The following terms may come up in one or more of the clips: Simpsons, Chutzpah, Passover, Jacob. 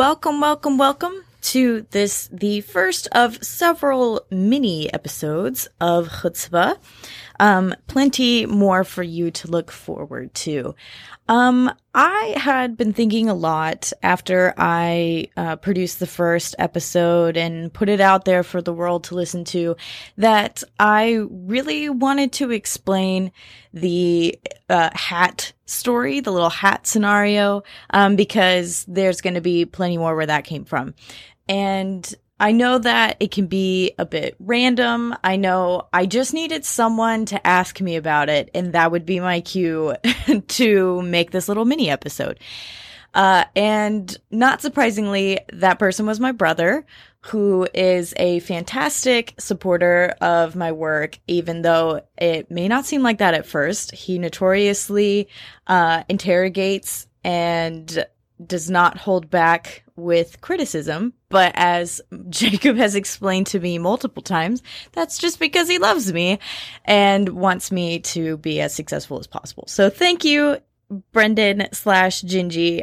Welcome to this, the first of several mini episodes of Chutzpah. Plenty more for you to look forward to. I had been thinking a lot after I produced the first episode and put it out there for the world to listen to, that I really wanted to explain the hat story, the little hat scenario, because there's going to be plenty more where that came from. And I know that it can be a bit random. I know I just needed someone to ask me about it, and that would be my cue to make this little mini episode. And not surprisingly, that person was my brother, who is a fantastic supporter of my work, even though it may not seem like that at first. He notoriously interrogates and does not hold back with criticism, but as Jacob has explained to me multiple times, that's just because he loves me and wants me to be as successful as possible. So thank you, Brendan/Gingy.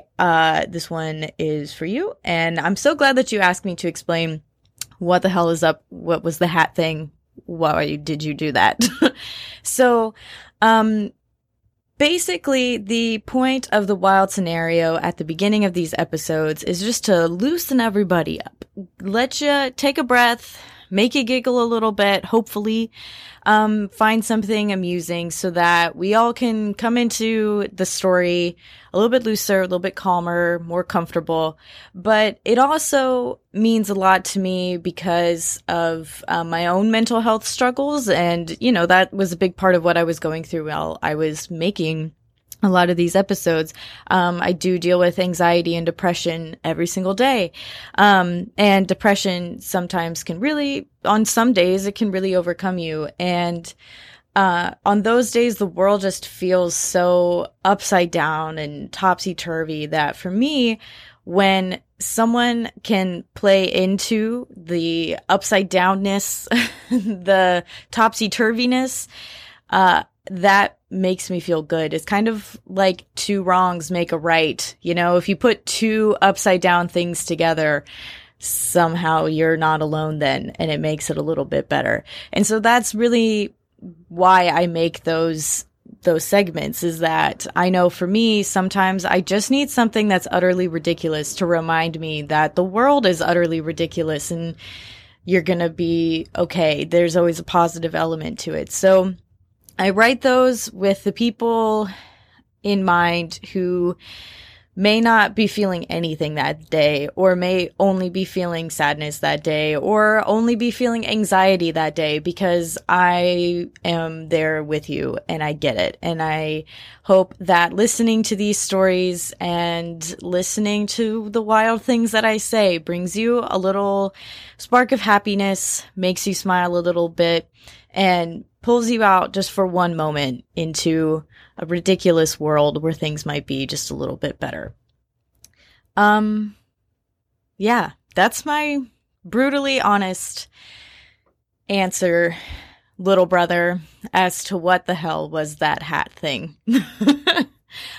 This one is for you, and I'm so glad that you asked me to explain what the hell is up, what was the hat thing, why did you do that? So, basically, the point of the wild scenario at the beginning of these episodes is just to loosen everybody up. Let you take a breath, make you giggle a little bit, hopefully, find something amusing so that we all can come into the story a little bit looser, a little bit calmer, more comfortable. But it also means a lot to me because of my own mental health struggles. And, you know, that was a big part of what I was going through while I was making a lot of these episodes. I do deal with anxiety and depression every single day. And depression sometimes can really, on some days, it can really overcome you. And on those days, the world just feels so upside down and topsy-turvy that for me, when someone can play into the upside-downness, the topsy-turviness, that makes me feel good. It's kind of like two wrongs make a right. You know, if you put two upside down things together, somehow you're not alone then, and it makes it a little bit better. And so that's really why I make those segments, is that I know for me, sometimes I just need something that's utterly ridiculous to remind me that the world is utterly ridiculous and you're going to be okay. There's always a positive element to it. So I write those with the people in mind who may not be feeling anything that day, or may only be feeling sadness that day, or only be feeling anxiety that day, because I am there with you and I get it. And I hope that listening to these stories and listening to the wild things that I say brings you a little spark of happiness, makes you smile a little bit, and pulls you out just for one moment into a ridiculous world where things might be just a little bit better. Yeah, that's my brutally honest answer, little brother, as to what the hell was that hat thing.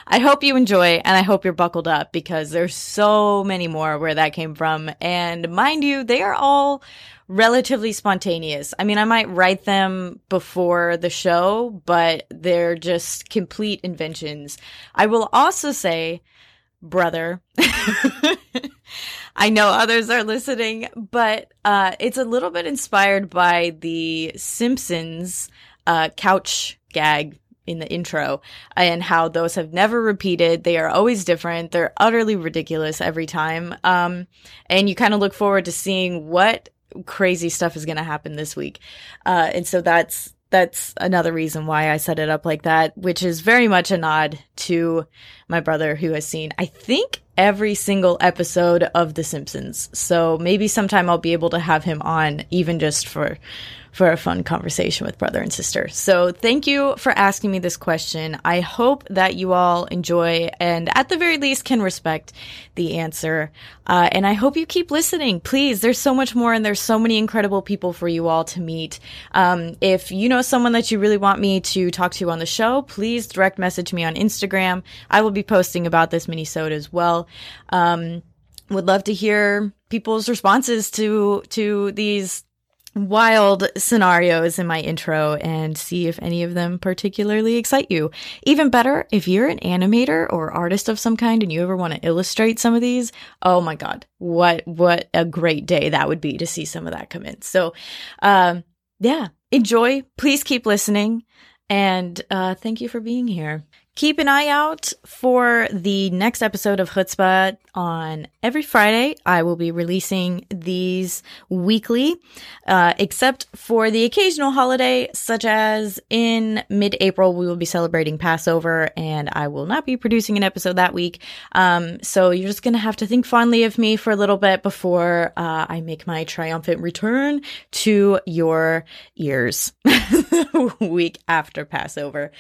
I hope you enjoy, and I hope you're buckled up, because there's so many more where that came from. And mind you, they are all relatively spontaneous. I mean, I might write them before the show, but they're just complete inventions. I will also say, brother, I know others are listening, but it's a little bit inspired by the Simpsons couch gag in the intro, and how those have never repeated. They are always different. They're utterly ridiculous every time. And you kind of look forward to seeing what crazy stuff is going to happen this week. And so that's another reason why I set it up like that, which is very much a nod to my brother, who has seen, I think, every single episode of The Simpsons. So maybe sometime I'll be able to have him on, even just for a fun conversation with brother and sister. So thank you for asking me this question. I hope that you all enjoy, and at the very least can respect the answer. And I hope you keep listening. Please, there's so much more, and there's so many incredible people for you all to meet. If you know someone that you really want me to talk to on the show, please direct message me on Instagram. I will be posting about this minisode as well. Would love to hear people's responses to these wild scenarios in my intro and see if any of them particularly excite you. Even better, if you're an animator or artist of some kind and you ever want to illustrate some of these, oh my God, what a great day that would be to see some of that come in. So yeah, enjoy. Please keep listening. And thank you for being here. Keep an eye out for the next episode of Chutzpah. On every Friday, I will be releasing these weekly, except for the occasional holiday, such as in mid-April, we will be celebrating Passover, and I will not be producing an episode that week. So you're just going to have to think fondly of me for a little bit before I make my triumphant return to your ears week after Passover.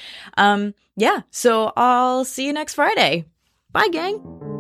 Yeah, so I'll see you next Friday. Bye, gang.